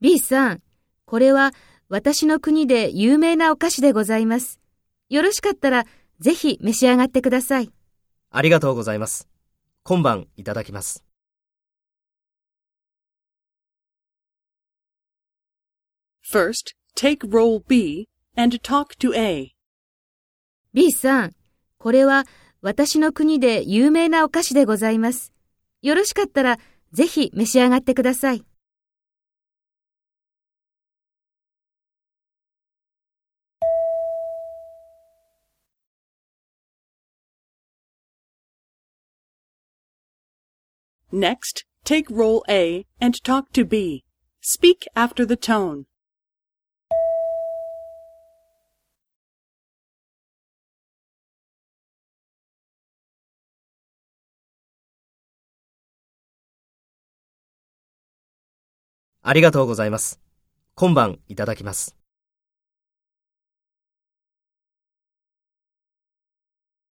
B さん、これは私の国で有名なお菓子でございます。よろしかったらぜひ召し上がってください。ありがとうございます。今晩いただきます。First, take role B and talk to A. B さん、これは私の国で有名なお菓子でございます。よろしかったらぜひ召し上がってください。Next, take role A and talk to B. Speak after the tone.ありがとうございます。今晩いただきます。